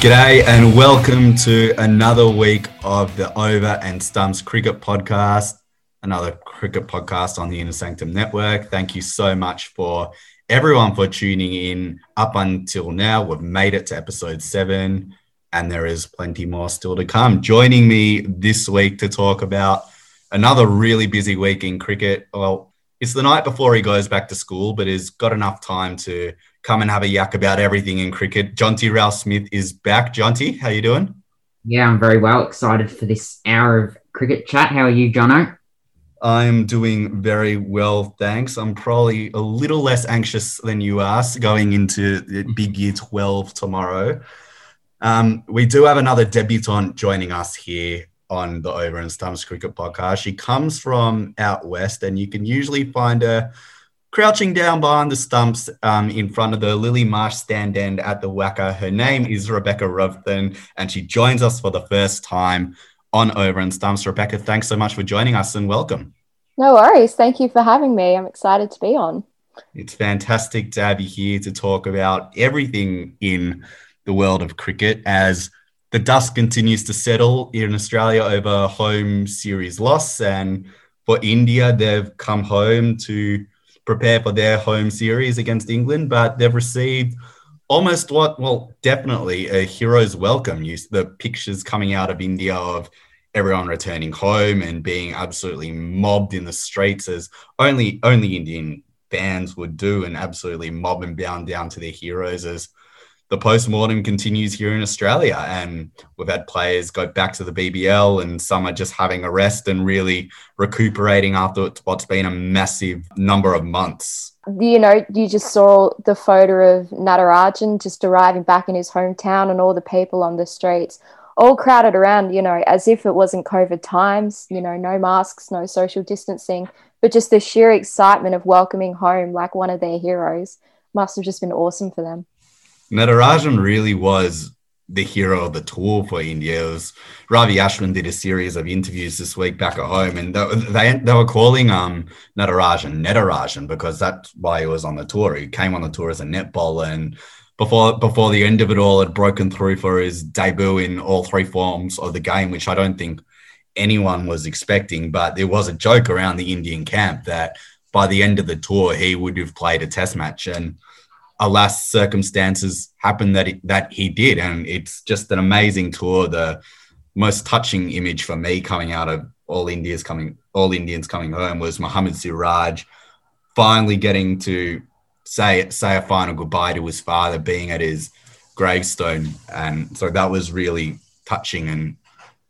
G'day and welcome to another week of the Over and Stumps Cricket Podcast, another cricket podcast on the Inner Sanctum Network. Thank you so much for everyone for tuning in up until now. We've made it to episode 7 and there is plenty more still to come. Joining me this week to talk about another really busy week in cricket. Well, it's the night before he goes back to school, but he's got enough time to come and have a yak about everything in cricket. Jonty Ralph Smith is back. Jonty, how you doing? Yeah, I'm very well. Excited for this hour of cricket chat. How are you, Jono? I'm doing very well, thanks. I'm probably a little less anxious than you are going into the big year 12 tomorrow. We do have another debutant joining us here on the Over and Stumps Cricket Podcast. She comes from out west and you can usually find her crouching down behind the stumps in front of the Lily Marsh stand end at the WACA. Her name is Rebecca Rovton and she joins us for the first time on Over and Stumps. Rebecca, thanks so much for joining us and welcome. No worries. Thank you for having me. I'm excited to be on. It's fantastic to have you here to talk about everything in the world of cricket as the dust continues to settle in Australia over home series loss. And for India, they've come home to prepare for their home series against England, but they've received almost definitely a hero's welcome. The pictures coming out of India of everyone returning home and being absolutely mobbed in the streets as only Indian fans would do, and absolutely mob and bound down to their heroes as the post-mortem continues here in Australia. And we've had players go back to the BBL and some are just having a rest and really recuperating after what's been a massive number of months. You know, you just saw the photo of Natarajan just arriving back in his hometown and all the people on the streets, all crowded around, you know, as if it wasn't COVID times, you know, no masks, no social distancing, but just the sheer excitement of welcoming home like one of their heroes must have just been awesome for them. Natarajan really was the hero of the tour for India. Ravi Ashwin did a series of interviews this week back at home and they were calling Natarajan because that's why he was on the tour. He came on the tour as a net bowler and before the end of it all had broken through for his debut in all three forms of the game, which I don't think anyone was expecting. But there was a joke around the Indian camp that by the end of the tour, he would have played a test match, and alas, circumstances happened that he did. And it's just an amazing tour. The most touching image for me coming out of all Indians coming home was Mohammed Siraj finally getting to say a final goodbye to his father, being at his gravestone. And so that was really touching. And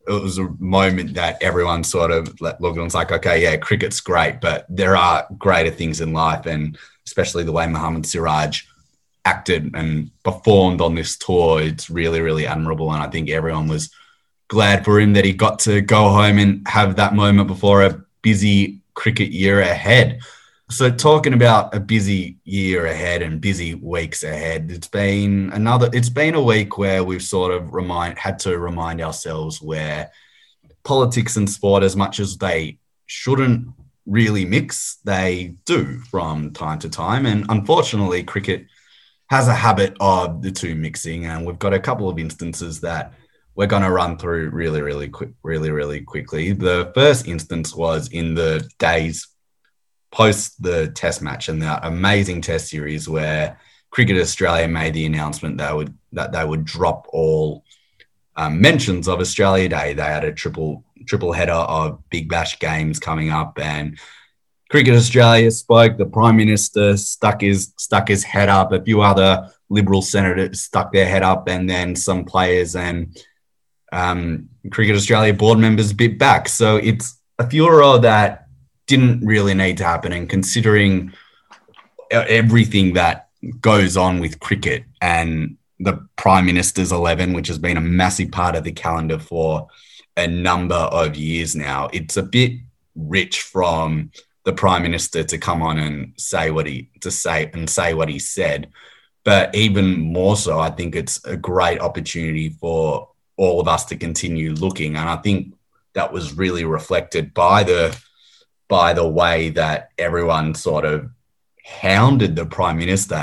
it was a moment that everyone sort of looked and was like, okay, yeah, cricket's great, but there are greater things in life. And especially the way Mohammed Siraj acted and performed on this tour, it's really, really admirable. And I think everyone was glad for him that he got to go home and have that moment before a busy cricket year ahead. So talking about a busy year ahead and busy weeks ahead, it's been a week where we've sort of had to remind ourselves where politics and sport, as much as they shouldn't really mix, they do from time to time. And unfortunately, cricket has a habit of the two mixing, and we've got a couple of instances that we're going to run through really quickly. The first instance was in the days post the test match and the amazing test series where Cricket Australia made the announcement that they would drop all mentions of Australia Day. They had a triple header of Big Bash games coming up, and Cricket Australia spoke. The Prime Minister stuck his head up. A few other Liberal senators stuck their head up, and then some players and Cricket Australia board members bit back. So it's a furor that didn't really need to happen. And considering everything that goes on with cricket and the Prime Minister's 11, which has been a massive part of the calendar for a number of years now, it's a bit rich from the Prime Minister to come on and say what he said. But even more so, I think it's a great opportunity for all of us to continue looking. And I think that was really reflected by the way that everyone sort of hounded the Prime Minister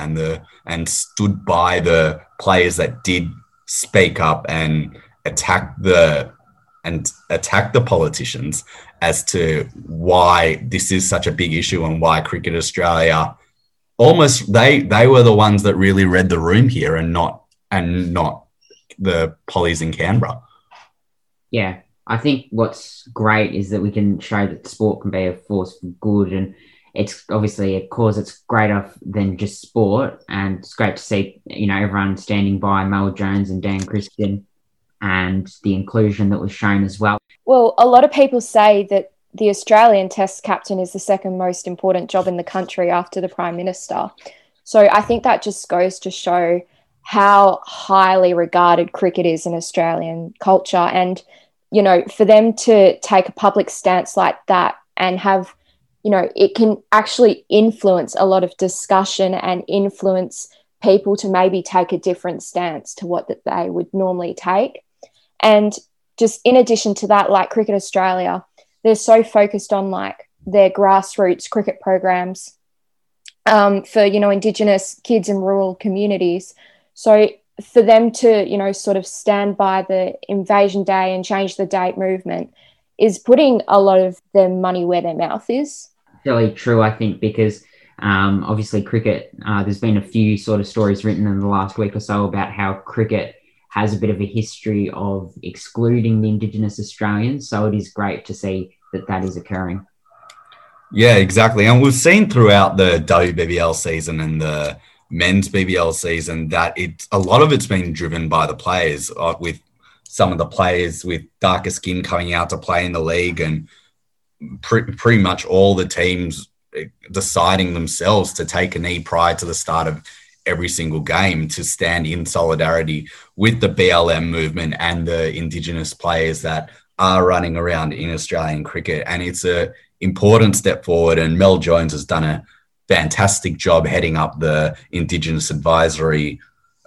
and stood by the players that did speak up and attack the politicians as to why this is such a big issue and why Cricket Australia almost they were the ones that really read the room here and not the pollies in Canberra. Yeah, I think what's great is that we can show that sport can be a force for good, and it's obviously a cause that's greater than just sport. And it's great to see, you know, everyone standing by Mel Jones and Dan Christian, and the inclusion that was shown as well. Well, a lot of people say that the Australian Test captain is the second most important job in the country after the Prime Minister. So I think that just goes to show how highly regarded cricket is in Australian culture. And, you know, for them to take a public stance like that and have, you know, it can actually influence a lot of discussion and influence people to maybe take a different stance to what that they would normally take. And just in addition to that, like Cricket Australia, they're so focused on like their grassroots cricket programs for, you know, Indigenous kids in rural communities. So for them to, you know, sort of stand by the Invasion Day and Change the Date movement is putting a lot of their money where their mouth is. Really true, I think, because obviously cricket, there's been a few sort of stories written in the last week or so about how cricket has a bit of a history of excluding the Indigenous Australians. So it is great to see that that is occurring. Yeah, exactly. And we've seen throughout the WBBL season and the men's BBL season that a lot of it's been driven by the players, with some of the players with darker skin coming out to play in the league, and pretty much all the teams deciding themselves to take a knee prior to the start of every single game to stand in solidarity with the BLM movement and the Indigenous players that are running around in Australian cricket. And it's an important step forward, and Mel Jones has done a fantastic job heading up the Indigenous advisory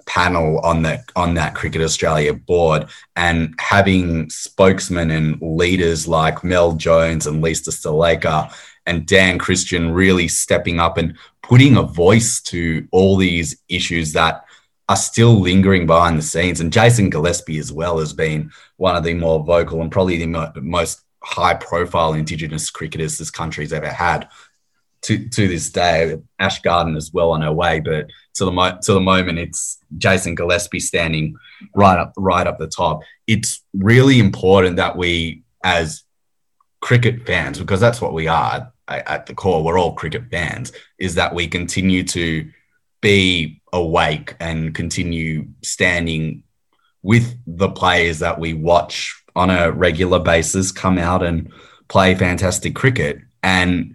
panel on that Cricket Australia board, and having spokesmen and leaders like Mel Jones and Lisa Saleka and Dan Christian really stepping up and putting a voice to all these issues that are still lingering behind the scenes. And Jason Gillespie as well has been one of the more vocal and probably the most high-profile Indigenous cricketers this country's ever had to this day. Ash Gardner is well on her way, but to the moment, it's Jason Gillespie standing right up the top. It's really important that we, as cricket fans, because that's what we are at the core, we're all cricket fans, is that we continue to be awake and continue standing with the players that we watch on a regular basis come out and play fantastic cricket. And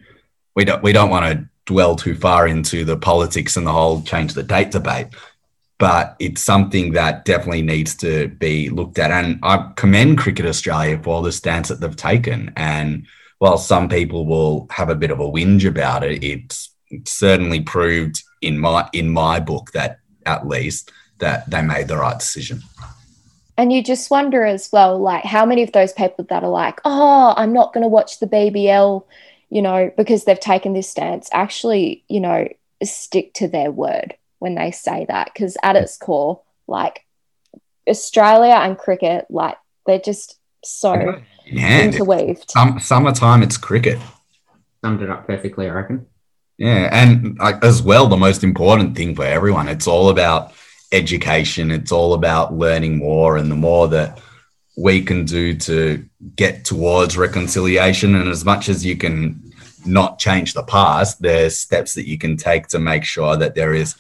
we don't want to dwell too far into the politics and the whole change the date debate, but it's something that definitely needs to be looked at. And I commend Cricket Australia for the stance that they've taken. And while some people will have a bit of a whinge about it, it's certainly proved in my book that at least that they made the right decision. And you just wonder as well, like, how many of those people that are like, oh, I'm not going to watch the BBL, you know, because they've taken this stance, actually, you know, stick to their word when they say that. Because at its core, like, Australia and cricket, like, they're just so interweaved. Summertime, it's cricket. Summed it up perfectly, I reckon. Yeah, and as well, the most important thing for everyone, it's all about education. It's all about learning more, and the more that we can do to get towards reconciliation. And as much as you can not change the past, there's steps that you can take to make sure that there is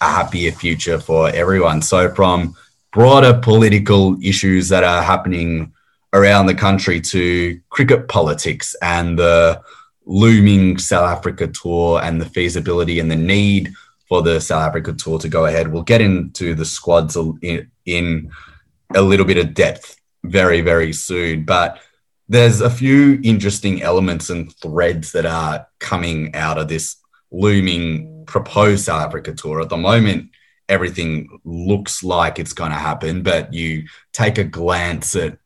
a happier future for everyone. So from broader political issues that are happening around the country to cricket politics and the looming South Africa tour and the feasibility and the need for the South Africa tour to go ahead, we'll get into the squads in a little bit of depth very, very soon. But there's a few interesting elements and threads that are coming out of this looming proposed South Africa tour. At the moment, everything looks like it's going to happen, but you take a glance at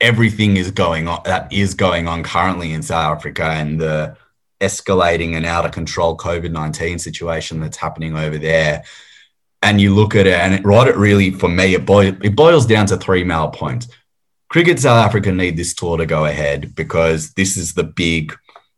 everything that is going on currently in South Africa and the escalating and out of control COVID-19 situation that's happening over there. and you look at it, and it boils down to 3 male points. Cricket South Africa need this tour to go ahead because this is the big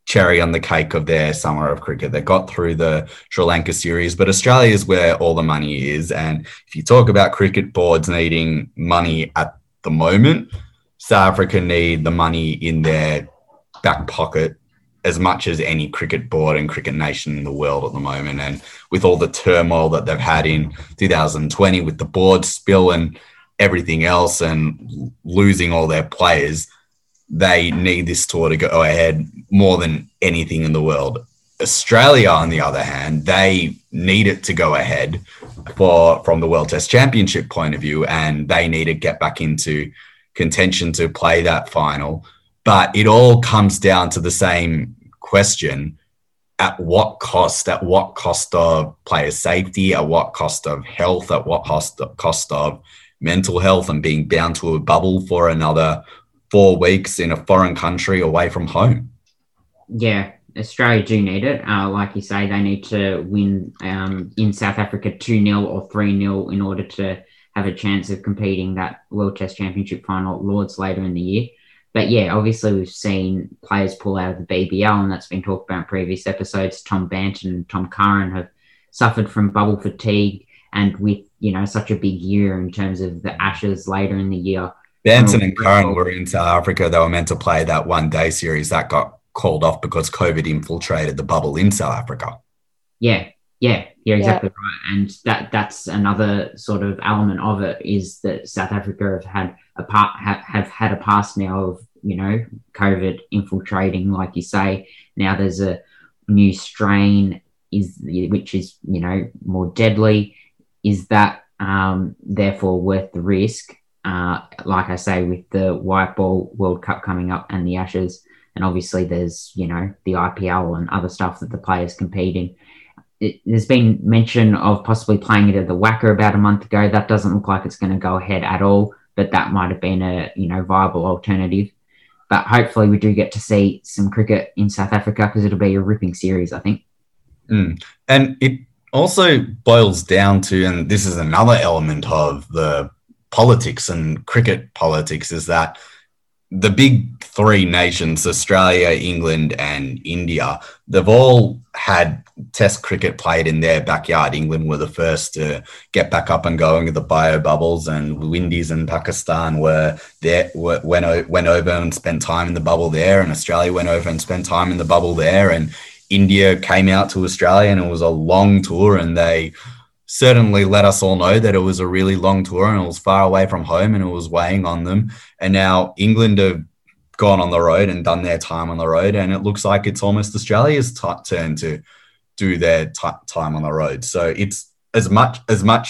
cherry on the cake of their summer of cricket. They got through the Sri Lanka series, but Australia is where all the money is. And if you talk about cricket boards needing money at the moment, South Africa need the money in their back pocket as much as any cricket board and cricket nation in the world at the moment. And with all the turmoil that they've had in 2020 with the board spill and everything else and losing all their players, they need this tour to go ahead more than anything in the world. Australia, on the other hand, they need it to go ahead from the World Test Championship point of view, and they need to get back into contention to play that final. But it all comes down to the same question: at what cost? At what cost of player safety? At what cost of health? At what cost of mental health and being bound to a bubble for another 4 weeks in a foreign country away from home? Yeah, Australia do need it. Like you say, they need to win in South Africa 2-0 or 3-0 in order to have a chance of competing that World Test Championship final Lords later in the year. But yeah, obviously we've seen players pull out of the BBL, and that's been talked about in previous episodes. Tom Banton and Tom Curran have suffered from bubble fatigue, and with, you know, such a big year in terms of the Ashes later in the year. Banton and Curran were in South Africa. They were meant to play that one-day series that got called off because COVID infiltrated the bubble in South Africa. Yeah, exactly right. And that's another sort of element of it, is that South Africa have had a past now of, you know, COVID infiltrating, like you say. Now there's a new strain, which is, you know, more deadly. Is that therefore worth the risk? Like I say, with the White Ball World Cup coming up and the Ashes, and obviously there's, you know, the IPL and other stuff that the players compete in. There's been mention of possibly playing it at the WACA about a month ago. That doesn't look like it's going to go ahead at all, but that might have been a, you know, viable alternative. But hopefully we do get to see some cricket in South Africa because it'll be a ripping series, I think. And it also boils down to, and this is another element of the politics and cricket politics, is that the big three nations, Australia, England and India, they've all had Test cricket played in their backyard. England were the first to get back up and going with the bio bubbles, and Windies and Pakistan went over and spent time in the bubble there, and Australia went over and spent time in the bubble there, and India came out to Australia, and it was a long tour, and they certainly let us all know that it was a really long tour and it was far away from home and it was weighing on them. And now England have gone on the road and done their time on the road, and it looks like it's almost Australia's turn to do their time on the road. So it's as much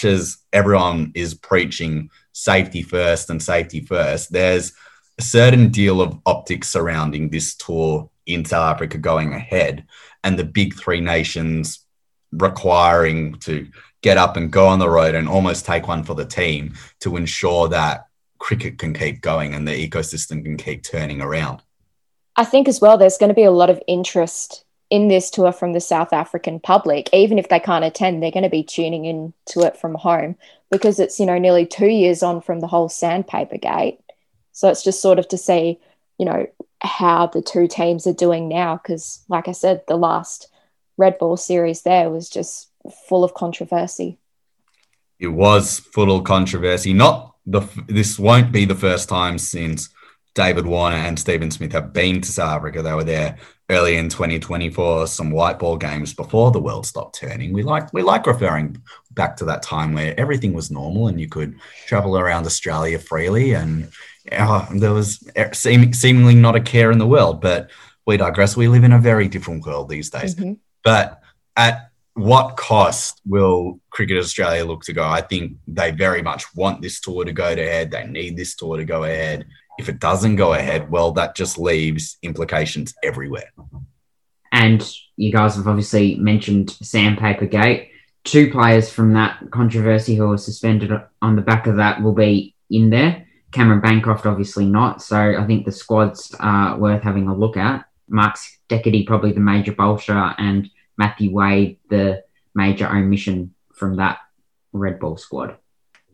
as everyone is preaching safety first, there's a certain deal of optics surrounding this tour in South Africa going ahead, and the big three nations requiring to get up and go on the road and almost take one for the team to ensure that cricket can keep going and the ecosystem can keep turning around. I think as well there's going to be a lot of interest in this tour from the South African public. Even if they can't attend, they're going to be tuning in to it from home because it's, you know, nearly 2 years on from the whole Sandpaper Gate. So it's just sort of to see, you know, how the two teams are doing now, because like I said, the last Red Bull series there was just full of controversy. It was full of controversy. This won't be the first time since David Warner and Stephen Smith have been to South Africa. They were there early in 2020 for some white ball games before the world stopped turning. We like referring back to that time where everything was normal and you could travel around Australia freely, and there was seemingly not a care in the world. But we digress. We live in a very different world these days. Mm-hmm. But at what cost will Cricket Australia look to go? I think they very much want this tour to go ahead. They need this tour to go ahead. If it doesn't go ahead, well, that just leaves implications everywhere. And you guys have obviously mentioned Sandpaper Gate. 2 players from that controversy who were suspended on the back of that will be in there. Cameron Bancroft, obviously not. So I think the squads are worth having a look at. Mark Steketee, probably the major bolsher, and Matthew Wade, the major omission from that Red Bull squad.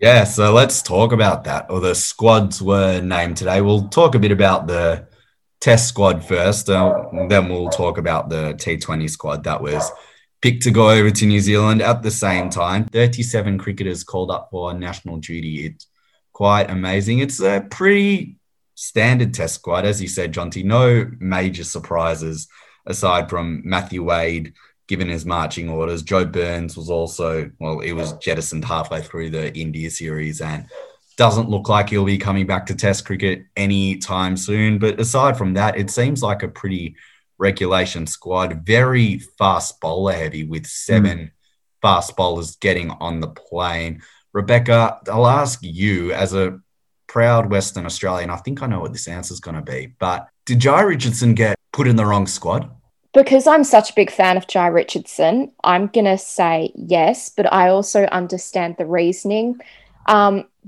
Yeah, so let's talk about that. Or the squads were named today. We'll talk a bit about the Test squad first, then we'll talk about the T20 squad that was picked to go over to New Zealand at the same time. 37 cricketers called up for national duty. It's quite amazing. It's a pretty standard Test squad, as you said, Jonty. No major surprises aside from Matthew Wade given his marching orders. Joe Burns was also, well, he was jettisoned halfway through the India series and doesn't look like he'll be coming back to Test cricket any time soon. But aside from that, it seems like a pretty regulation squad, very fast bowler heavy with seven fast bowlers getting on the plane. Rebecca, I'll ask you as a proud Western Australian, I think I know what this answer is going to be, but did Jai Richardson get put in the wrong squad? Because I'm such a big fan of Jai Richardson, I'm going to say yes, but I also understand the reasoning.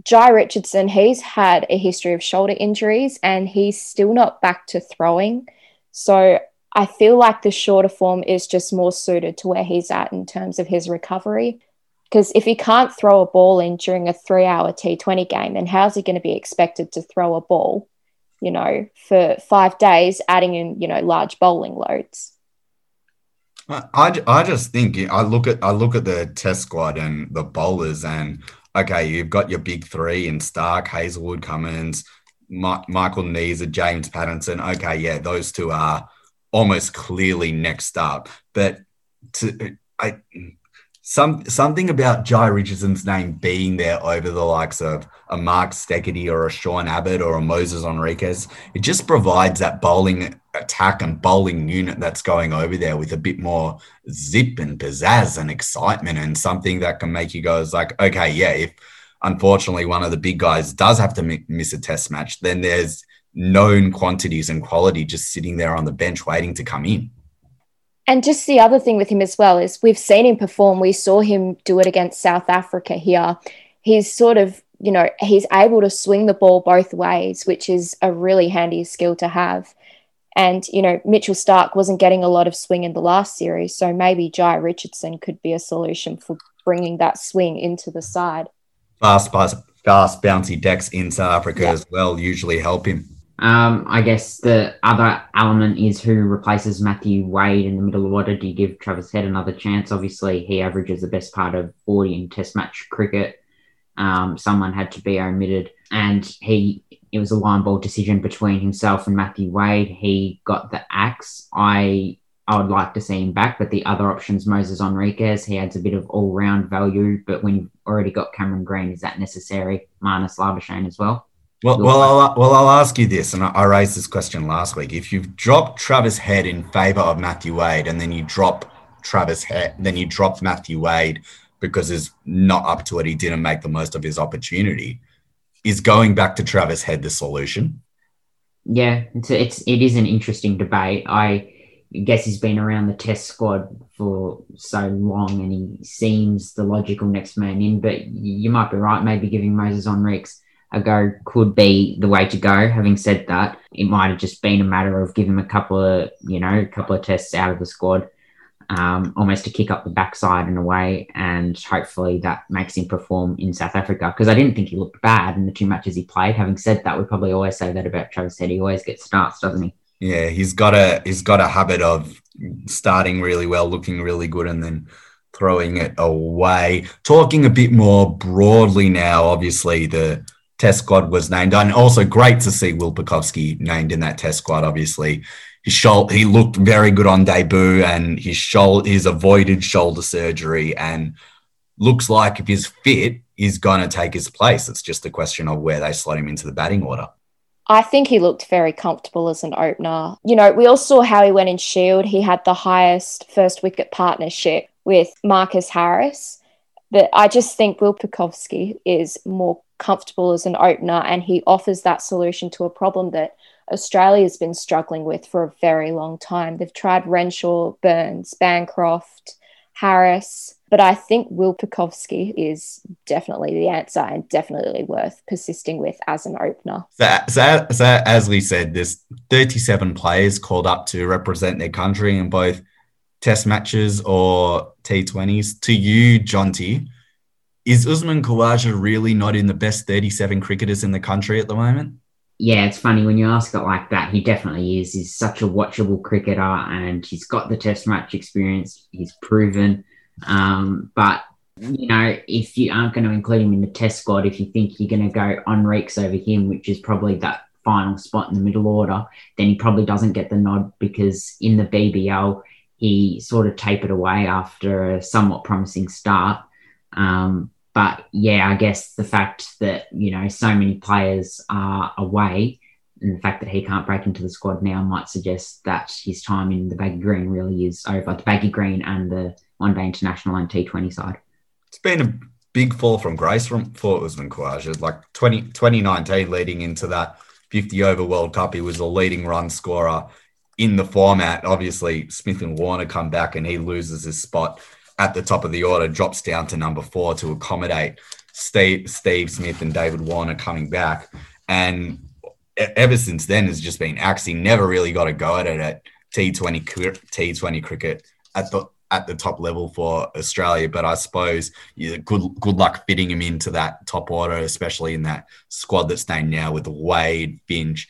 Jai Richardson, he's had a history of shoulder injuries and he's still not back to throwing. So I feel like the shorter form is just more suited to where he's at in terms of his recovery. Because if he can't throw a ball in during a 3-hour T20 game, then how's he going to be expected to throw a ball, you know, for 5 days, adding in, you know, large bowling loads? I just think I look at the Test squad and the bowlers and, okay, you've got your big three in Stark, Hazelwood, Cummins, Michael Neser, James Pattinson. Okay, yeah, those two are almost clearly next up. But something about Jai Richardson's name being there over the likes of a Mark Steketee or a Sean Abbott or a Moses Enriquez, it just provides that bowling attack and bowling unit that's going over there with a bit more zip and pizzazz and excitement and something that can make you go, it's like, okay, yeah, if unfortunately one of the big guys does have to miss a Test match, then there's known quantities and quality just sitting there on the bench waiting to come in. And just the other thing with him as well is we've seen him perform. We saw him do it against South Africa here. He's sort of, you know, he's able to swing the ball both ways, which is a really handy skill to have. And, you know, Mitchell Starc wasn't getting a lot of swing in the last series, so maybe Jai Richardson could be a solution for bringing that swing into the side. Fast bouncy decks in South Africa as well usually help him. I guess the other element is who replaces Matthew Wade in the middle order. Do you give Travis Head another chance? Obviously, he averages the best part of 40 in Test match cricket. Someone had to be omitted, and it was a line ball decision between himself and Matthew Wade. He got the axe. I would like to see him back, but the other option's Moses Enriquez. He adds a bit of all-round value, but when you've already got Cameron Green, is that necessary? Marnus Labuschagne as well. I'll ask you this, and I raised this question last week. If you've dropped Travis Head in favour of Matthew Wade and then you drop Travis Head, then you drop Matthew Wade because he's not up to it, he didn't make the most of his opportunity, is going back to Travis Head the solution? Yeah, it is an interesting debate. I guess he's been around the Test squad for so long and he seems the logical next man in, but you might be right, maybe giving Moses Enriquez a go could be the way to go. Having said that, it might have just been a matter of giving him a couple of tests out of the squad, almost to kick up the backside in a way, and hopefully that makes him perform in South Africa, because I didn't think he looked bad in the two matches he played. Having said that, we probably always say that about Travis Head. He always gets starts, doesn't he? Yeah, he's got a habit of starting really well, looking really good, and then throwing it away. Talking a bit more broadly now, obviously the Test squad was named, and also great to see Will Pucovski named in that Test squad. Obviously, he looked very good on debut, and he's avoided shoulder surgery, and looks like if he's fit, he's going to take his place. It's just a question of where they slot him into the batting order. I think he looked very comfortable as an opener. You know, we all saw how he went in Shield. He had the highest first wicket partnership with Marcus Harris, but I just think Will Pucovski is more comfortable as an opener, and he offers that solution to a problem that Australia has been struggling with for a very long time. They've tried Renshaw, Burns, Bancroft, Harris, but I think Will Pucovski is definitely the answer and definitely worth persisting with as an opener. So as we said, there's 37 players called up to represent their country in both Test matches or T20s. To you, Jonty, Is Usman Khawaja really not in the best 37 cricketers in the country at the moment? Yeah, it's funny when you ask it like that. He definitely is. He's such a watchable cricketer and he's got the test match experience. He's proven. But, you know, if you aren't going to include him in the test squad, if you think you're going to go Enriquez over him, which is probably that final spot in the middle order, then he probably doesn't get the nod because in the BBL, he sort of tapered away after a somewhat promising start. But, yeah, I guess the fact that, you know, so many players are away and the fact that he can't break into the squad now might suggest that his time in the baggy green really is over, the baggy green and the one-day international and T20 side. It's been a big fall from grace for Usman Khawaja. Like 2019 leading into that 50-over World Cup, he was the leading run scorer in the format. Obviously, Smith and Warner come back and he loses his spot at the top of the order, drops down to number 4 to accommodate Steve Smith and David Warner coming back. And ever since then has just been axing, never really got a go at it at T20 cricket at the top level for Australia. But I suppose good luck fitting him into that top order, especially in that squad that's named now with Wade, Finch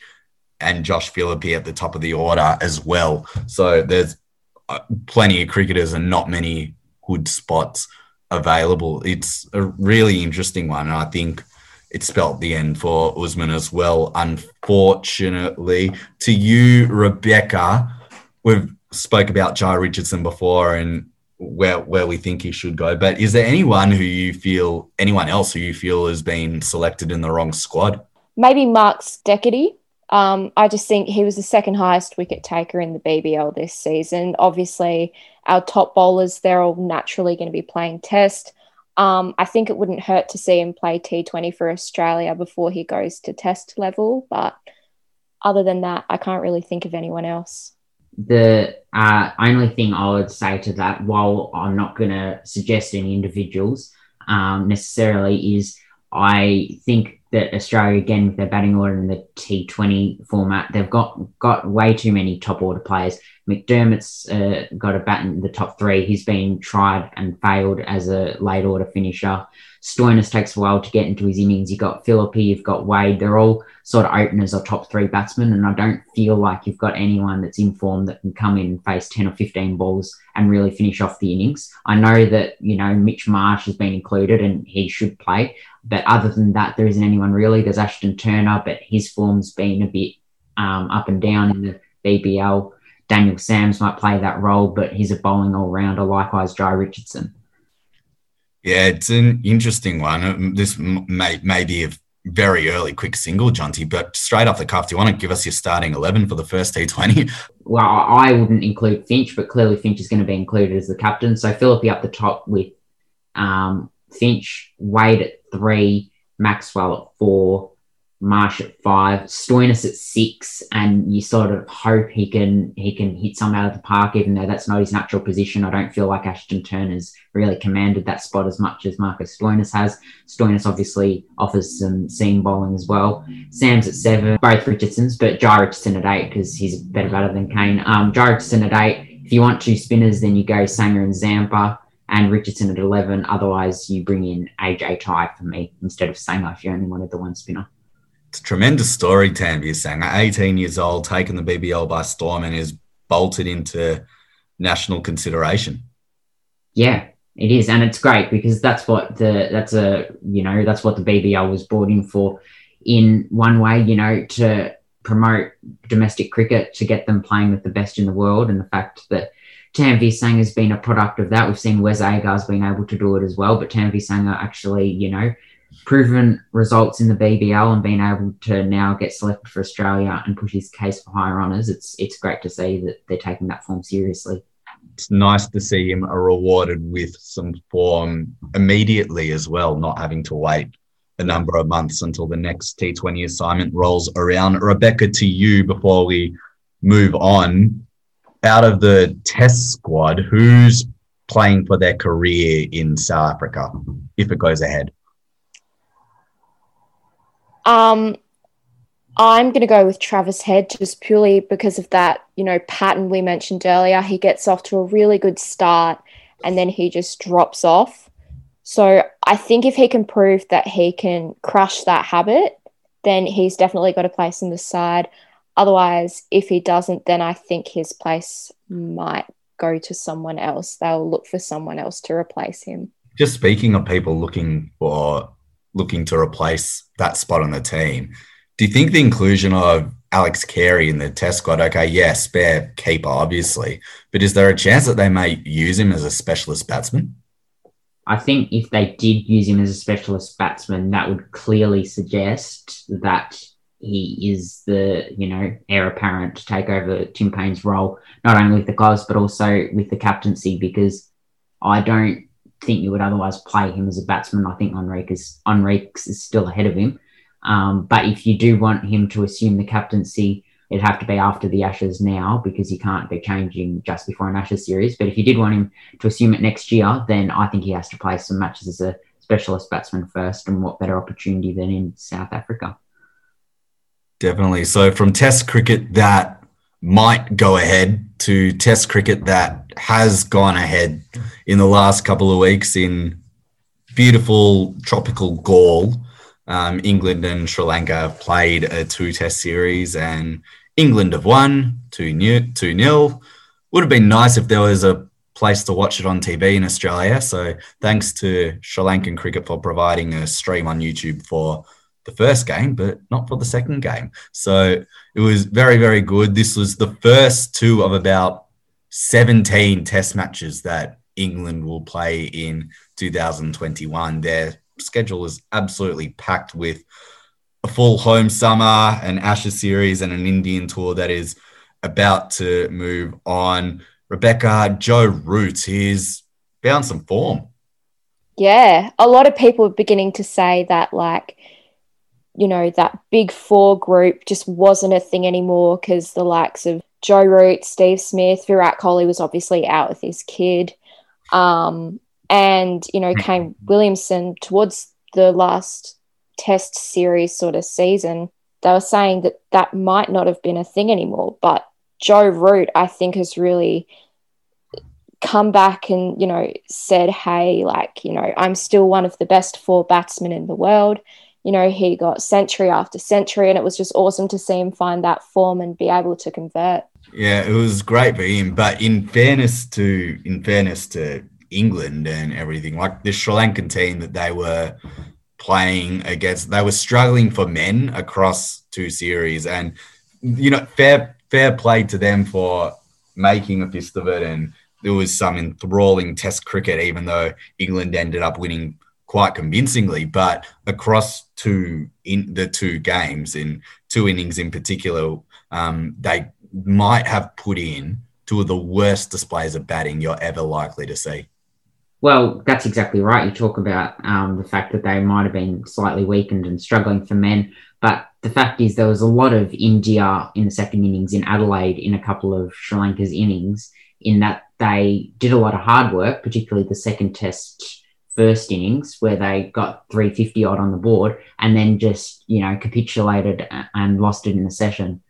and Josh Philippi at the top of the order as well. So there's plenty of cricketers and not many good spots available. It's a really interesting one, and I think it spelt the end for Usman as well, unfortunately. To you, Rebecca, we've spoke about Jai Richardson before and where we think he should go, but is there anyone else who you feel has been selected in the wrong squad? Maybe Mark Steketee. I just think he was the second highest wicket taker in the BBL this season. Obviously, our top bowlers, they're all naturally going to be playing test. I think it wouldn't hurt to see him play T20 for Australia before he goes to test level. But other than that, I can't really think of anyone else. The only thing I would say to that, while I'm not going to suggest any individuals necessarily, is I think that Australia, again, with their batting order in the T20 format, they've got way too many top-order players. McDermott's got a bat in the top 3. He's been tried and failed as a late-order finisher. Stoinis takes a while to get into his innings. You've got Philippi, you've got Wade. They're all sort of openers or top 3 batsmen, and I don't feel like you've got anyone that's in form that can come in and face 10 or 15 balls and really finish off the innings. I know that, you know, Mitch Marsh has been included and he should play, but other than that, there isn't anyone really. There's Ashton Turner, but his form's been a bit up and down in the BBL. Daniel Sams might play that role, but he's a bowling all-rounder, likewise Jai Richardson. Yeah, it's an interesting one. This may be a very early quick single, Jonty, but straight off the cuff, do you want to give us your starting 11 for the first T20? Well, I wouldn't include Finch, but clearly Finch is going to be included as the captain. So Philippi up the top with Finch, Wade at 3, Maxwell at 4, Marsh at 5, Stoinis at 6, and you sort of hope he can hit some out of the park, even though that's not his natural position. I don't feel like Ashton Turner's really commanded that spot as much as Marcus Stoinis has. Stoinis obviously offers some seam bowling as well. Sam's at 7, both Richardsons, but Jai Richardson at 8 because he's a better batter than Kane. Jai Richardson at 8. If you want 2 spinners, then you go Sangha and Zampa, and Richardson at 11. Otherwise, you bring in AJ Tai for me instead of Sangha if you only wanted the one spinner. It's a tremendous story, Tanvi Sangha. 18 years old, taken the BBL by storm and is bolted into national consideration. Yeah, it is. And it's great because that's what the BBL was brought in for, in one way, you know, to promote domestic cricket, to get them playing with the best in the world. And the fact that Tanvi Sangha has been a product of that. We've seen Wes Agar's been able to do it as well, but Tanvi Sangha actually, you know, proven results in the BBL and being able to now get selected for Australia and push his case for higher honours. It's great to see that they're taking that form seriously. It's nice to see him rewarded with some form immediately as well, not having to wait a number of months until the next T20 assignment rolls around. Rebecca, to you before we move on, out of the test squad, who's playing for their career in South Africa if it goes ahead? I'm going to go with Travis Head just purely because of that, you know, pattern we mentioned earlier. He gets off to a really good start and then he just drops off. So I think if he can prove that he can crush that habit, then he's definitely got a place in the side. Otherwise, if he doesn't, then I think his place might go to someone else. They'll look for someone else to replace him. Just speaking of people looking to replace that spot on the team, do you think the inclusion of Alex Carey in the test squad, okay, yeah, spare keeper, obviously, but is there a chance that they may use him as a specialist batsman? I think if they did use him as a specialist batsman, that would clearly suggest that he is the, you know, heir apparent to take over Tim Payne's role, not only with the gloves, but also with the captaincy, because I don't think you would otherwise play him as a batsman. I think Enriquez is still ahead of him. But if you do want him to assume the captaincy, it'd have to be after the Ashes now, because you can't be changing just before an Ashes series. But if you did want him to assume it next year, then I think he has to play some matches as a specialist batsman first, and what better opportunity than in South Africa. Definitely. So from Test cricket that might go ahead to Test cricket that has gone ahead in the last couple of weeks in beautiful tropical Gaul. England and Sri Lanka played a 2-test series, and England have won 2-0. Would have been nice if there was a place to watch it on TV in Australia. So thanks to Sri Lankan cricket for providing a stream on YouTube for the first game, but not for the second game. So it was very, very good. This was the first two of about 17 test matches that England will play in 2021. Their schedule is absolutely packed with a full home summer, an Ashes series, and an Indian tour that is about to move on. Rebecca, Joe Root is found some form. Yeah, a lot of people are beginning to say that, like, you know, that big four group just wasn't a thing anymore because the likes of Joe Root, Steve Smith, Virat Kohli was obviously out with his kid. And, you know, Kane Williamson, towards the last test series sort of season, they were saying that that might not have been a thing anymore. But Joe Root, I think, has really come back and, you know, said, hey, like, you know, I'm still one of the best four batsmen in the world. You know, he got century after century, and it was just awesome to see him find that form and be able to convert. Yeah, it was great for him. But in fairness to England and everything, like the Sri Lankan team that they were playing against, they were struggling for men across two series, and, you know, fair play to them for making a fist of it. And there was some enthralling test cricket, even though England ended up winning quite convincingly, but across the two games in two innings in particular, they might have put in two of the worst displays of batting you're ever likely to see. Well, that's exactly right. You talk about the fact that they might have been slightly weakened and struggling for men, but the fact is there was a lot of India in the second innings in Adelaide in a couple of Sri Lanka's innings, in that they did a lot of hard work, particularly the second test first innings, where they got 350 odd on the board and then just, you know, capitulated and lost it in the session.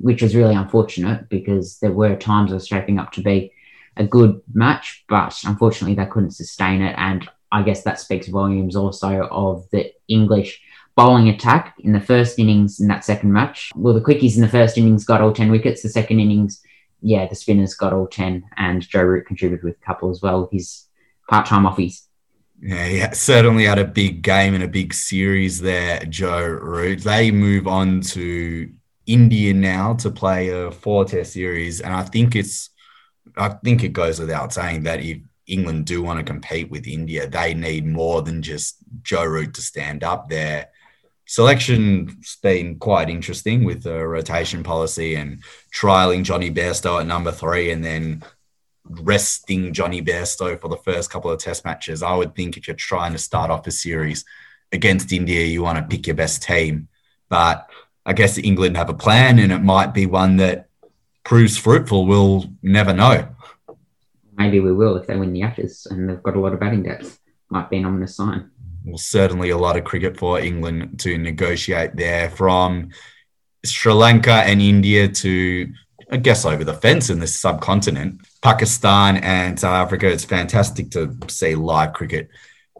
Which was really unfortunate, because there were times it was shaping up to be a good match, but unfortunately they couldn't sustain it. And I guess that speaks volumes also of the English bowling attack in the first innings in that second match. Well, the quickies in the first innings got all 10 wickets. The second innings, yeah, the spinners got all 10, and Joe Root contributed with a couple as well, with his part-time offies. Yeah, certainly had a big game and a big series there, Joe Root. They move on to India now to play a 4-test series, and I think it goes without saying that if England do want to compete with India, they need more than just Joe Root to stand up. Their selection's been quite interesting with the rotation policy and trialling Johnny Bairstow at number 3 and then resting Johnny Bairstow for the first couple of test matches. I would think if you're trying to start off a series against India, you want to pick your best team, but I guess England have a plan, and it might be one that proves fruitful. We'll never know. Maybe we will if they win the Ashes, and they've got a lot of batting depth. Might be an ominous sign. Well, certainly a lot of cricket for England to negotiate there. From Sri Lanka and India to, I guess, over the fence in the subcontinent, Pakistan and South Africa. It's fantastic to see live cricket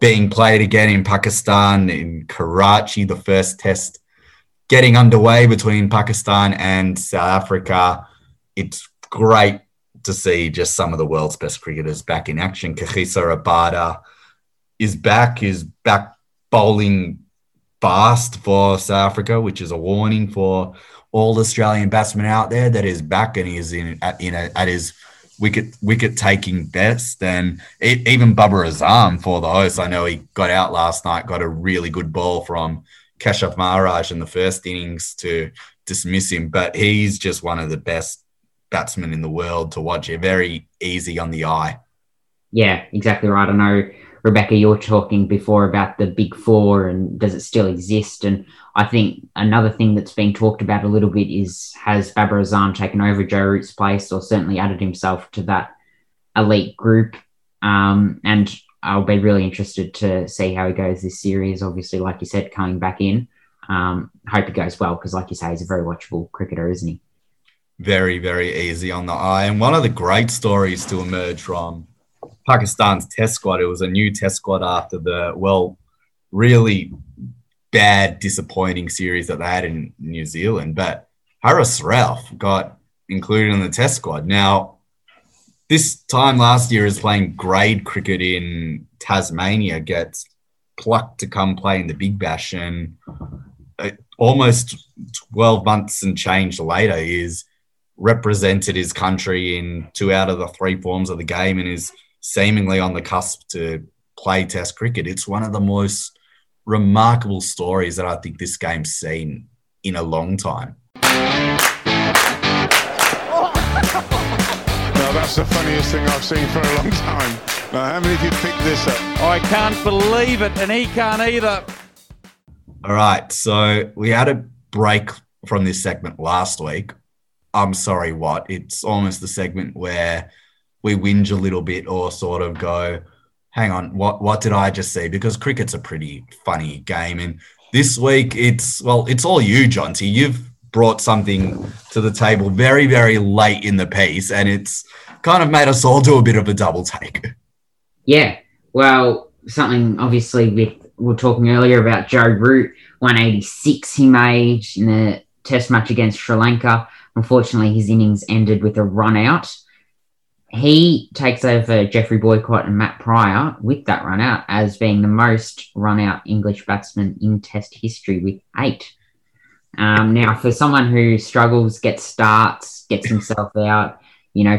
being played again in Pakistan, in Karachi, the first test getting underway between Pakistan and South Africa. It's great to see just some of the world's best cricketers back in action. Kakhisa Rabada is back bowling fast for South Africa, which is a warning for all Australian batsmen out there that is back and he is at his wicket-taking best. And even Babar Azam for the hosts, I know he got out last night, got a really good ball from Keshav Maharaj in the first innings to dismiss him, but he's just one of the best batsmen in the world to watch. You're very easy on the eye. Yeah, exactly right. I know, Rebecca, you were talking before about the big four and does it still exist? And I think another thing that's been talked about a little bit is, has Babar Azam taken over Joe Root's place or certainly added himself to that elite group? And I'll be really interested to see how he goes this series. Obviously, like you said, coming back in. Hope it goes well because, like you say, he's a very watchable cricketer, isn't he? Very, very easy on the eye. And one of the great stories to emerge from Pakistan's test squad, it was a new test squad after the, well, really bad, disappointing series that they had in New Zealand. But Harris Ralph got included in the test squad. Now, this time last year is playing grade cricket in Tasmania, gets plucked to come play in the Big Bash, and almost 12 months and change later is represented his country in 2 out of the 3 forms of the game and is seemingly on the cusp to play test cricket. It's one of the most remarkable stories that I think this game's seen in a long time. Well, that's the funniest thing I've seen for a long time. Now, how many of you picked this up? I can't believe it, and he can't either. All right, so we had a break from this segment last week. I'm sorry, what? It's almost the segment where we whinge a little bit or sort of go, hang on, what did I just see? Because cricket's a pretty funny game. And this week it's all you, Jonty. You've brought something to the table very, very late in the piece and it's kind of made us all do a bit of a double take. Yeah, well, something obviously we were talking earlier about Joe Root, 186 he made in the test match against Sri Lanka. Unfortunately, his innings ended with a run out. He takes over Geoffrey Boycott and Matt Pryor with that run out as being the most run out English batsman in test history with 8. Now, for someone who struggles, gets starts, gets himself out,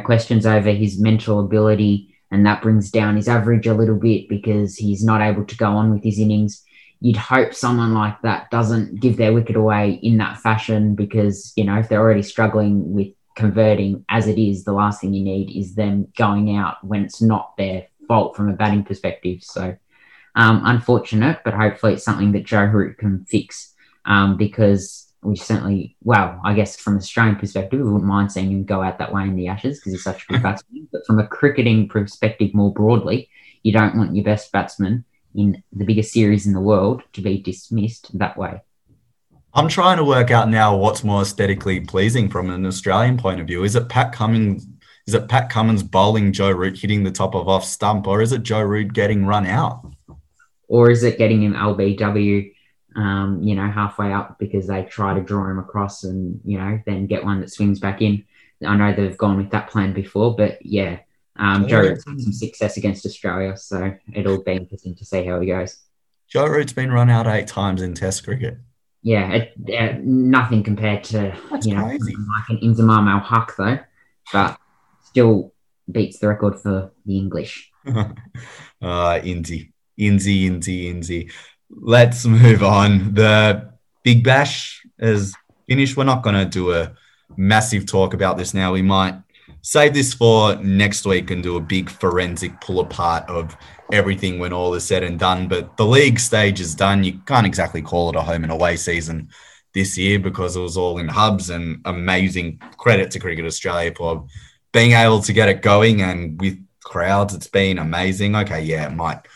questions over his mental ability, and that brings down his average a little bit because he's not able to go on with his innings. You'd hope someone like that doesn't give their wicket away in that fashion because, if they're already struggling with converting as it is, the last thing you need is them going out when it's not their fault from a batting perspective. So unfortunate, but hopefully it's something that Joe Root can fix because we certainly, well, I guess from an Australian perspective, we wouldn't mind seeing him go out that way in the Ashes because he's such a good batsman. But from a cricketing perspective more broadly, you don't want your best batsman in the biggest series in the world to be dismissed that way. I'm trying to work out now what's more aesthetically pleasing from an Australian point of view. Is it Pat Cummins bowling Joe Root hitting the top of off stump, or is it Joe Root getting run out? Or is it getting him LBW, halfway up because they try to draw him across and, then get one that swings back in? I know they've gone with that plan before, but yeah. Joe Root's had some success against Australia, so it'll be interesting to see how he goes. Joe Root's been run out 8 times in Test cricket. Yeah, nothing compared to crazy. Like an Inzamam Al-Haq though, but still beats the record for the English. Inzi. Let's move on. The Big Bash is finished. We're not going to do a massive talk about this now. We might save this for next week and do a big forensic pull apart of everything when all is said and done. But the league stage is done. You can't exactly call it a home and away season this year because it was all in hubs, and amazing credit to Cricket Australia for being able to get it going. And with crowds, it's been amazing. Okay, yeah, it might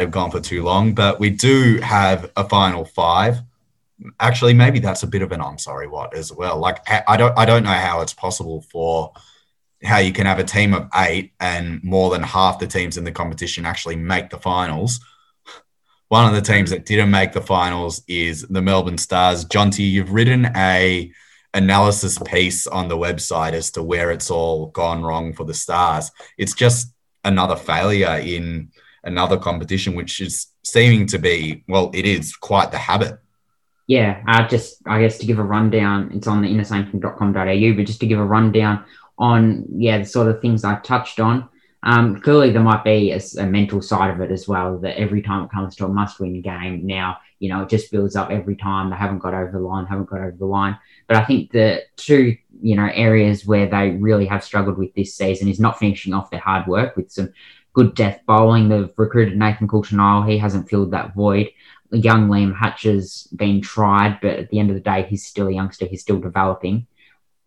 have gone for too long, but we do have a final 5. Actually, maybe that's a bit of an I'm sorry what as well. Like I don't know how it's possible for how you can have a team of 8 and more than half the teams in the competition actually make the finals. One of the teams that didn't make the finals is the Melbourne Stars. Jonty, you've written a analysis piece on the website as to where it's all gone wrong for the Stars. It's just another failure in another competition, which is seeming to be, well, it is quite the habit. Yeah, I guess to give a rundown, it's on the innersanctum.com.au, but just to give a rundown on, the sort of things I touched on. Clearly there might be a mental side of it as well, that every time it comes to a must-win game now, it just builds up every time. They haven't got over the line. But I think the two, areas where they really have struggled with this season is not finishing off their hard work with some good death bowling. They've recruited Nathan Coulter-Nile. He hasn't filled that void. Young Liam Hatch has been tried, but at the end of the day, he's still a youngster. He's still developing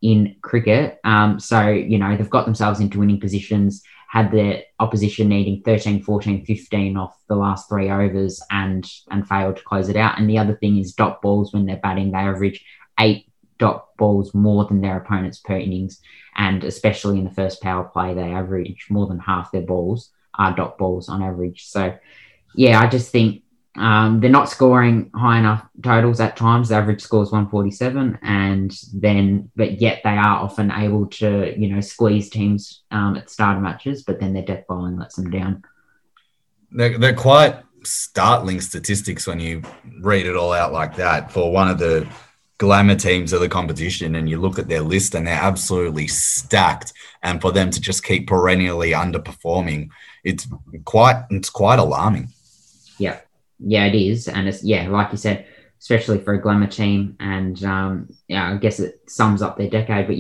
in cricket. So, they've got themselves into winning positions, had their opposition needing 13, 14, 15 off the last three overs and failed to close it out. And the other thing is dot balls. When they're batting, they average 8 dot balls more than their opponents per innings. And especially in the first power play, they average more than half their balls are dot balls on average. So, I just think they're not scoring high enough totals at times. The average score is 147, but yet they are often able to, squeeze teams at the start of matches, but then their death bowling lets them down. They're quite startling statistics when you read it all out like that for one of the glamour teams of the competition, and you look at their list and they're absolutely stacked, and for them to just keep perennially underperforming, it's quite alarming. Yeah. Yeah, it is. And it's, like you said, especially for a glamour team. And, I guess it sums up their decade. But,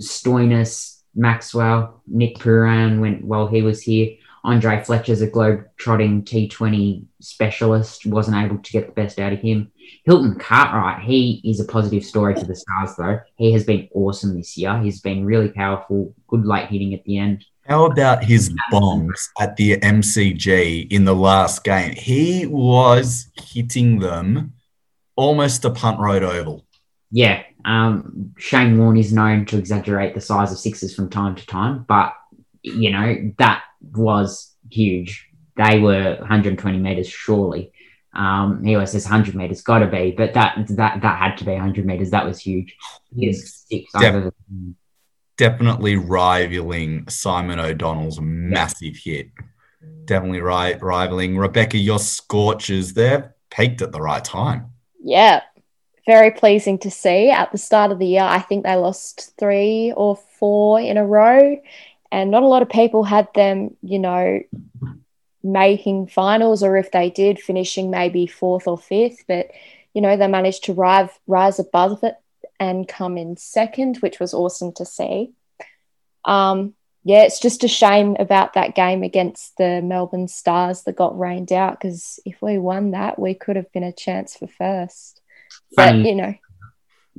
Stoinis, Maxwell, Nick Puran went while he was here. Andre Fletcher's a globe-trotting T20 specialist. Wasn't able to get the best out of him. Hilton Cartwright, he is a positive story for the Stars, though. He has been awesome this year. He's been really powerful, good late hitting at the end. How about his bombs at the MCG in the last game? He was hitting them almost to Punt Road Oval. Yeah. Shane Warne is known to exaggerate the size of sixes from time to time, but, that was huge. They were 120 metres, surely. He always says 100 metres, got to be, but that had to be 100 metres. That was huge. He is six over the... Definitely rivaling Simon O'Donnell's massive hit. Definitely rivaling. Rebecca, your scorches there peaked at the right time. Yeah, very pleasing to see. At the start of the year, I think they lost 3 or 4 in a row, and not a lot of people had them, making finals, or if they did, finishing maybe 4th or 5th. But, they managed to rise above it and come in second, which was awesome to see. It's just a shame about that game against the Melbourne Stars that got rained out, because if we won that, we could have been a chance for first. But,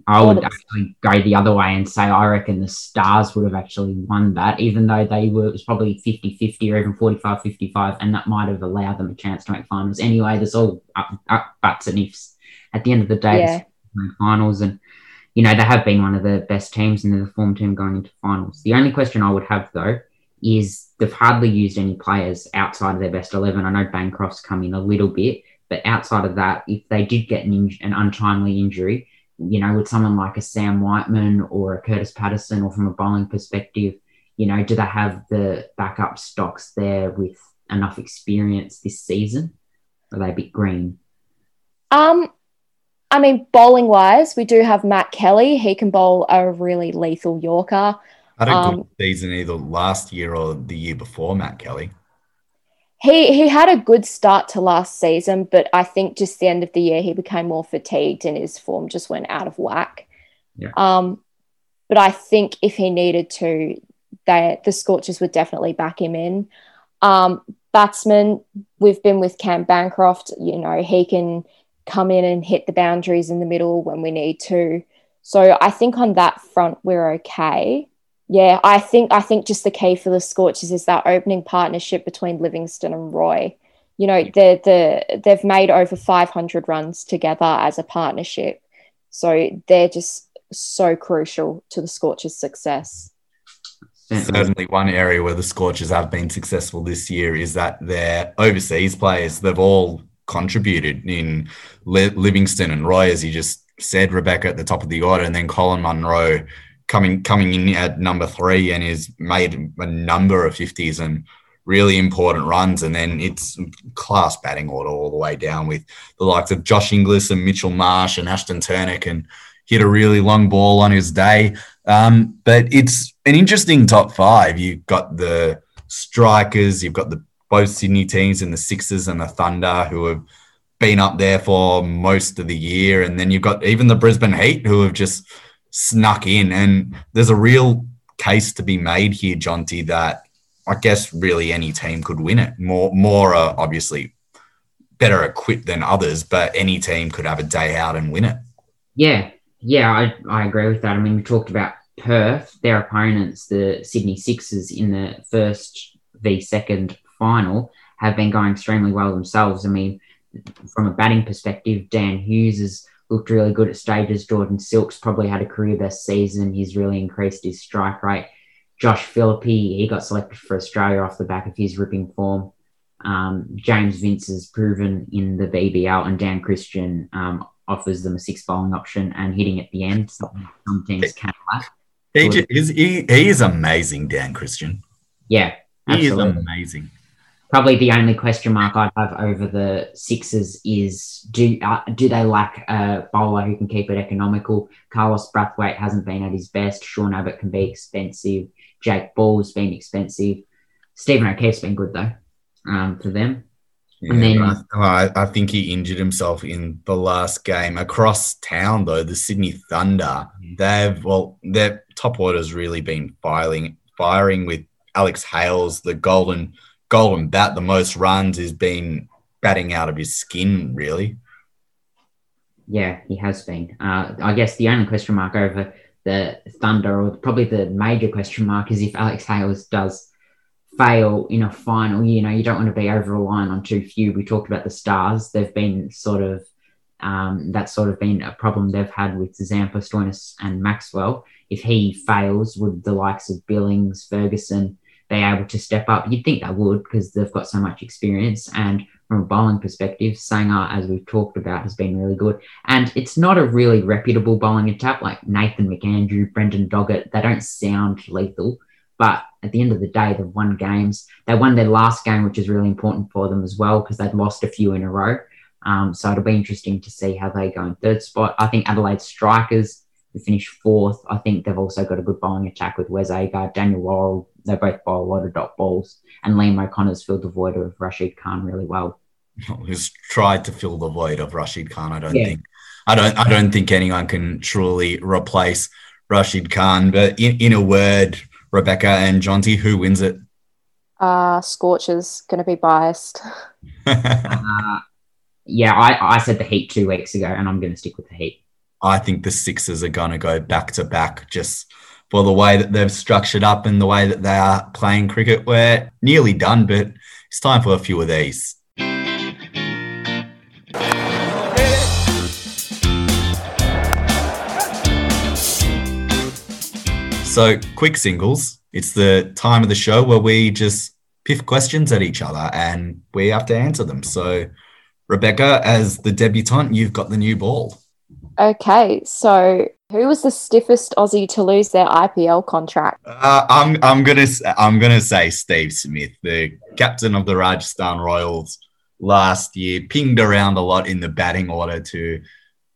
I would actually go the other way and say I reckon the Stars would have actually won that, even though it was probably 50-50 or even 45-55, and that might have allowed them a chance to make finals. Anyway, there's all up buts and ifs. At the end of the day, there's finals, and they have been one of the best teams, and they're the form team going into finals. The only question I would have, though, is they've hardly used any players outside of their best 11. I know Bancroft's come in a little bit, but outside of that, if they did get an untimely injury, would someone like a Sam Whiteman or a Curtis Patterson, or from a bowling perspective, do they have the backup stocks there with enough experience this season? Or are they a bit green? Bowling-wise, we do have Matt Kelly. He can bowl a really lethal Yorker. Had a good season either last year or the year before, Matt Kelly. He had a good start to last season, but I think just the end of the year he became more fatigued and his form just went out of whack. Yeah. But I think if he needed to, the Scorchers would definitely back him in. Batsman, we've been with Cam Bancroft. He can come in and hit the boundaries in the middle when we need to. So I think on that front, we're okay. Yeah, I think just the key for the Scorchers is that opening partnership between Livingston and Roy. They've made over 500 runs together as a partnership. So they're just so crucial to the Scorchers' success. Certainly one area where the Scorchers have been successful this year is that their overseas players, they've all contributed in Livingston and Roy, as you just said, Rebecca, at the top of the order, and then Colin Munro coming in at number 3 and has made a number of 50s and really important runs. And then it's class batting order all the way down with the likes of Josh Inglis and Mitchell Marsh and Ashton Turnock, and hit a really long ball on his day. But it's an interesting top 5. You've got the Strikers, you've got both Sydney teams and the Sixers and the Thunder, who have been up there for most of the year. And then you've got even the Brisbane Heat, who have just snuck in. And there's a real case to be made here, Jonty, that I guess really any team could win it. More obviously better equipped than others, but any team could have a day out and win it. Yeah, I agree with that. I mean, we talked about Perth, their opponents, the Sydney Sixers, in the first v second final, have been going extremely well themselves. I mean, from a batting perspective, Dan Hughes has looked really good at stages. Jordan Silk's probably had a career-best season. He's really increased his strike rate. Josh Phillippe, he got selected for Australia off the back of his ripping form. James Vince has proven in the BBL, and Dan Christian offers them a 6 bowling option and hitting at the end. Some teams can lack. He is amazing, Dan Christian. Yeah, absolutely. He is amazing. Probably the only question mark I have over the Sixers is do they lack a bowler who can keep it economical? Carlos Brathwaite hasn't been at his best. Sean Abbott can be expensive. Jake Ball's been expensive. Stephen O'Keefe's been good, though, for them. Yeah, and then, I think he injured himself in the last game. Across town, though, the Sydney Thunder, their top order's really been firing with Alex Hales, the golden bat, the most runs, has been batting out of his skin, really. Yeah, he has been. I guess the only question mark over the Thunder, or probably the major question mark, is if Alex Hales does fail in a final. You know, you don't want to be over-reliant on too few. We talked about the Stars. They've been been a problem they've had with Zampa, Stoinis and Maxwell. If he fails, would the likes of Billings, Ferguson be able to step up? You'd think they would, because they've got so much experience. And from a bowling perspective, Sangha, as we've talked about, has been really good. And it's not a really reputable bowling attack, like Nathan McAndrew, Brendan Doggett. They don't sound lethal, but at the end of the day, they've won games. They won their last game, which is really important for them as well, because they'd lost a few in a row. So it'll be interesting to see how they go in third spot. I think Adelaide Strikers, who finished 4th, I think they've also got a good bowling attack with Wes Agar, Daniel Laurel. They both bowl a lot of dot balls. And Liam O'Connor's filled the void of Rashid Khan really well. Who's tried to fill the void of Rashid Khan, I don't think anyone can truly replace Rashid Khan. But in a word, Rebecca and Jonty, who wins it? Scorchers, going to be biased. I said the Heat 2 weeks ago, and I'm going to stick with the Heat. I think the Sixers are going to go back-to-back just for the way that they've structured up and the way that they are playing cricket. We're nearly done, but it's time for a few of these. So, quick singles. It's the time of the show where we just piff questions at each other and we have to answer them. So, Rebecca, as the debutante, you've got the new ball. Okay, so who was the stiffest Aussie to lose their IPL contract? I'm gonna say Steve Smith, the captain of the Rajasthan Royals last year, pinged around a lot in the batting order to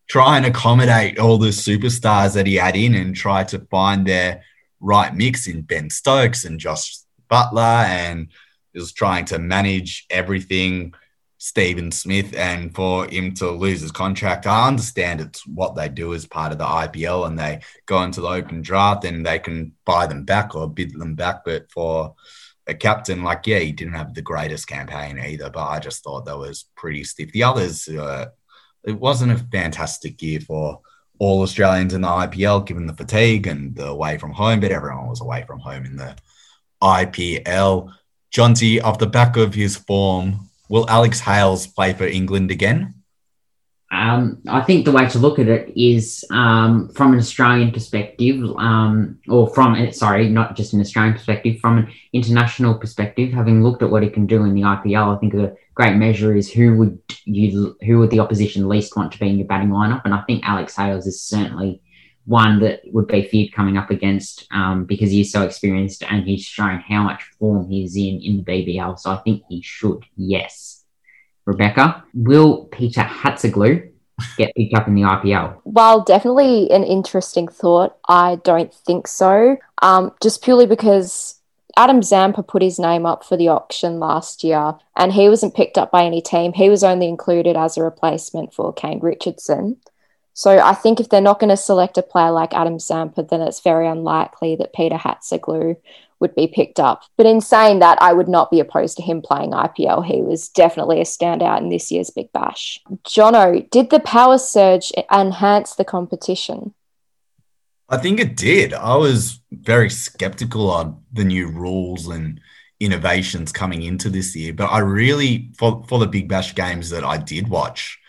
try and accommodate all the superstars that he had in and try to find their right mix in Ben Stokes and Josh Butler, and was trying to manage everything, Stephen Smith, and for him to lose his contract. I understand it's what they do as part of the IPL, and they go into the open draft and they can buy them back or bid them back, but for a captain, he didn't have the greatest campaign either, but I just thought that was pretty stiff. The others, it wasn't a fantastic year for all Australians in the IPL, given the fatigue and the away from home, but everyone was away from home in the IPL. Jonty, off the back of his form, will Alex Hales play for England again? I think the way to look at it is from an Australian perspective, not just an Australian perspective, from an international perspective, having looked at what he can do in the IPL, I think a great measure is who would the opposition least want to be in your batting lineup. And I think Alex Hales is certainly one that would be feared coming up against because he's so experienced and he's shown how much form he's in the BBL. So I think he should, yes. Rebecca, will Peter Hatziglu get picked up in the IPL? While definitely an interesting thought, I don't think so. Just purely because Adam Zampa put his name up for the auction last year and he wasn't picked up by any team. He was only included as a replacement for Kane Richardson. So I think if they're not going to select a player like Adam Zampa, then it's very unlikely that Peter Hatziglu would be picked up. But in saying that, I would not be opposed to him playing IPL. He was definitely a standout in this year's Big Bash. Jono, did the power surge enhance the competition? I think it did. I was very sceptical on the new rules and innovations coming into this year, but I really, for the Big Bash games that I did watch,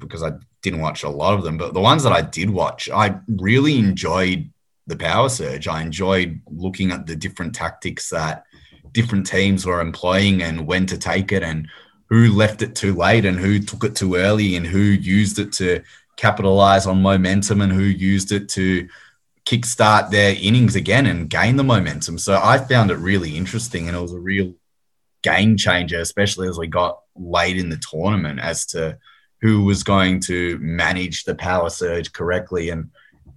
because I didn't watch a lot of them, but the ones that I did watch, I really enjoyed the power surge. I enjoyed looking at the different tactics that different teams were employing and when to take it and who left it too late and who took it too early and who used it to capitalize on momentum and who used it to kickstart their innings again and gain the momentum. So I found it really interesting and it was a real game changer, especially as we got late in the tournament as to who was going to manage the power surge correctly and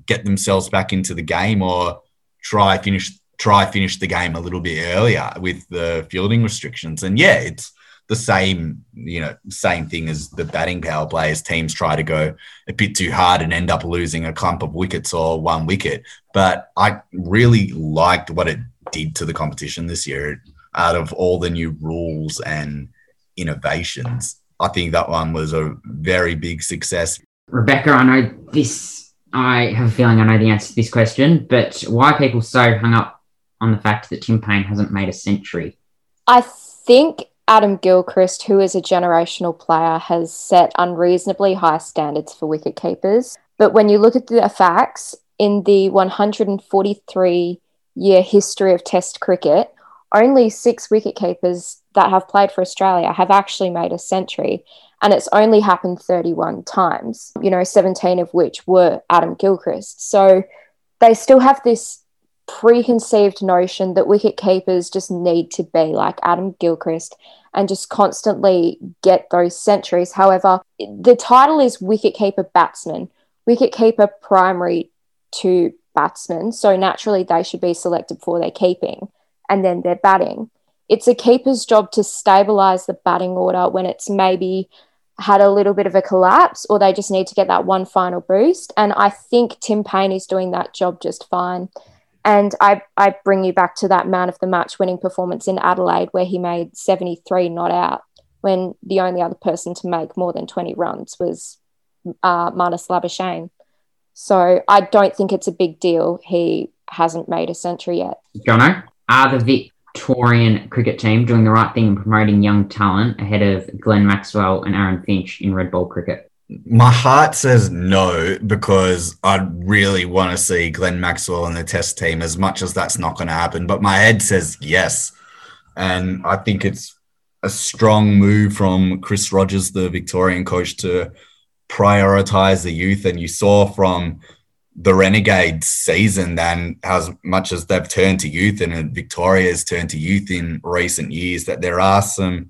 get themselves back into the game or try finish the game a little bit earlier with the fielding restrictions. And yeah, it's the same thing as the batting power players. Teams try to go a bit too hard and end up losing a clump of wickets or one wicket. But I really liked what it did to the competition this year. Out of all the new rules and innovations, I think that one was a very big success. Rebecca, I have a feeling I know the answer to this question, but why are people so hung up on the fact that Tim Payne hasn't made a century? I think Adam Gilchrist, who is a generational player, has set unreasonably high standards for wicketkeepers. But when you look at the facts, in the 143-year history of Test cricket, only 6 wicketkeepers that have played for Australia have actually made a century. And it's only happened 31 times, 17 of which were Adam Gilchrist. So they still have this preconceived notion that wicket keepers just need to be like Adam Gilchrist and just constantly get those centuries. However, the title is wicketkeeper batsman, wicketkeeper primary to batsman. So naturally they should be selected for their keeping and then their batting. It's a keeper's job to stabilise the batting order when it's maybe had a little bit of a collapse or they just need to get that one final boost. And I think Tim Payne is doing that job just fine. And I bring you back to that man of the match winning performance in Adelaide where he made 73 not out when the only other person to make more than 20 runs was Marnus Labuschagne. So I don't think it's a big deal. He hasn't made a century yet. Jono, are the Victorian cricket team doing the right thing in promoting young talent ahead of Glenn Maxwell and Aaron Finch in red ball cricket? My heart says no, because I really want to see Glenn Maxwell in the Test team as much as that's not going to happen. But my head says yes. And I think it's a strong move from Chris Rogers, the Victorian coach, to prioritise the youth. And you saw from the Renegades season, then, as much as they've turned to youth and Victoria's turned to youth in recent years, that there are some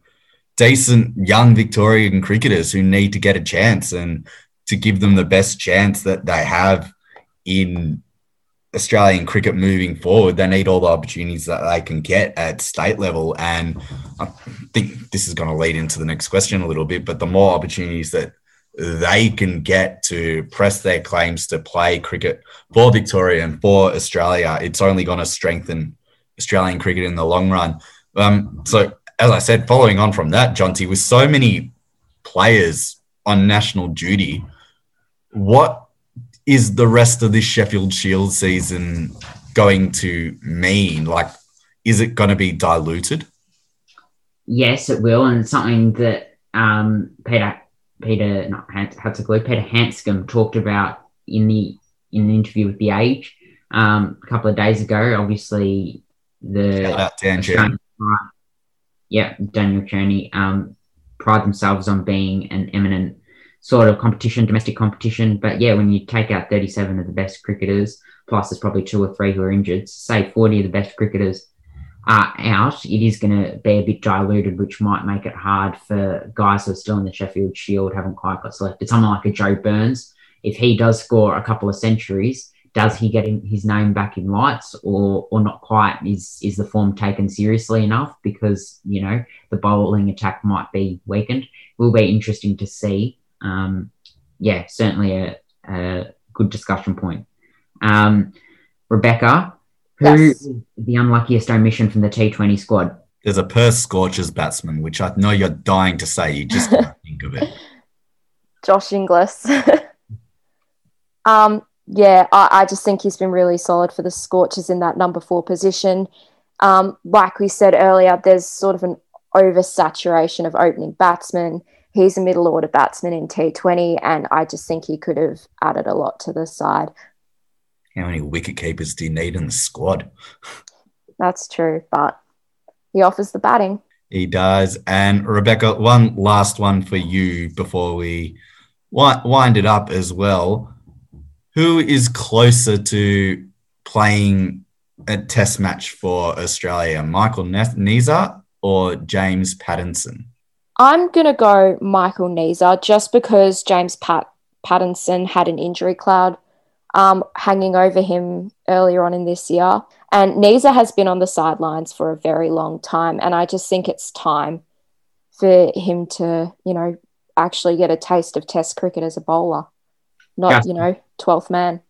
decent young Victorian cricketers who need to get a chance, and to give them the best chance that they have in Australian cricket moving forward, they need all the opportunities that they can get at state level. And I think this is going to lead into the next question a little bit, but the more opportunities that they can get to press their claims to play cricket for Victoria and for Australia, it's only going to strengthen Australian cricket in the long run. So, as I said, following on from that, Jonty, with so many players on national duty, what is the rest of this Sheffield Shield season going to mean? Like, is it going to be diluted? Yes, it will, and it's something that Peter Peter Hanscom talked about in the interview with The Age a couple of days ago. Obviously, Daniel Cherney pride themselves on being an eminent sort of domestic competition. But yeah, when you take out 37 of the best cricketers, plus there's probably 2 or 3 who are injured, say 40 of the best cricketers are out, it is going to be a bit diluted, which might make it hard for guys who are still in the Sheffield Shield, haven't quite got selected. Someone like a Joe Burns, if he does score a couple of centuries, does he get his name back in lights or not quite? Is the form taken seriously enough? Because, you know, the bowling attack might be weakened. It will be interesting to see. Certainly a good discussion point. Rebecca, who's the unluckiest omission from the T20 squad? There's a Perth Scorchers batsman, which I know you're dying to say. You just can't think of it. Josh Inglis. I just think he's been really solid for the Scorchers in that number 4 position. Like we said earlier, there's sort of an oversaturation of opening batsmen. He's a middle order batsman in T20, and I just think he could have added a lot to the side. How many wicket keepers do you need in the squad? That's true, but he offers the batting. He does. And Rebecca, one last one for you before we wind it up as well. Who is closer to playing a test match for Australia, Michael Neser or James Pattinson? I'm going to go Michael Neser just because James Pattinson had an injury cloud hanging over him earlier on in this year. And Neser has been on the sidelines for a very long time, and I just think it's time for him to, you know, actually get a taste of test cricket as a bowler. Not, 12th man.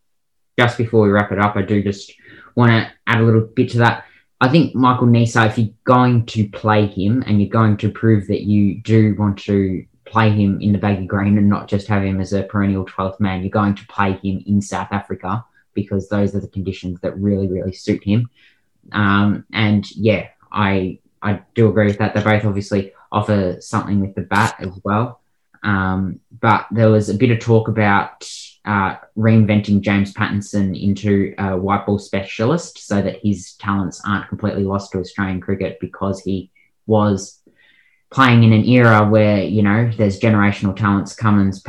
Just before we wrap it up, I do just want to add a little bit to that. I think Michael Neser, if you're going to play him and you're going to prove that you do want to play him in the baggy green and not just have him as a perennial 12th man, you're going to play him in South Africa because those are the conditions that really, really suit him. I do agree with that. They both obviously offer something with the bat as well. But there was a bit of talk about reinventing James Pattinson into a white ball specialist so that his talents aren't completely lost to Australian cricket, because he was playing in an era where, you know, there's generational talents, Cummins,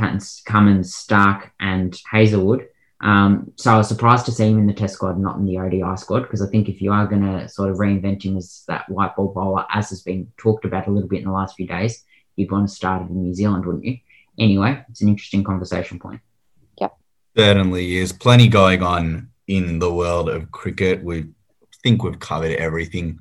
Stark and Hazelwood. So I was surprised to see him in the test squad, not in the ODI squad, because I think if you are going to sort of reinvent him as that white ball bowler, as has been talked about a little bit in the last few days, you'd want to start in New Zealand, wouldn't you? Anyway, it's an interesting conversation point. Yep. Certainly is. Plenty going on in the world of cricket. We think we've covered everything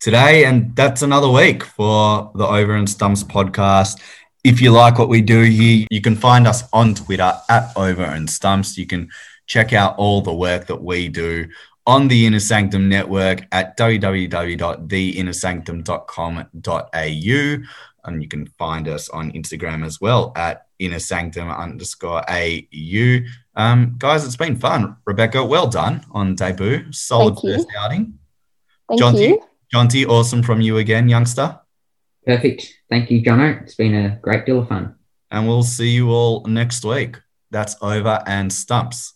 today, and that's another week for the Over and Stumps podcast. If you like what we do here, you can find us on Twitter at Over and Stumps. You can check out all the work that we do on the Inner Sanctum Network at www.theinnersanctum.com.au. And you can find us on Instagram as well at innersanctum_AU. Guys, it's been fun. Rebecca, well done on debut. Solid first outing. Jonty, awesome from you again, youngster. Perfect. Thank you, Jono. It's been a great deal of fun. And we'll see you all next week. That's Over and Stumps.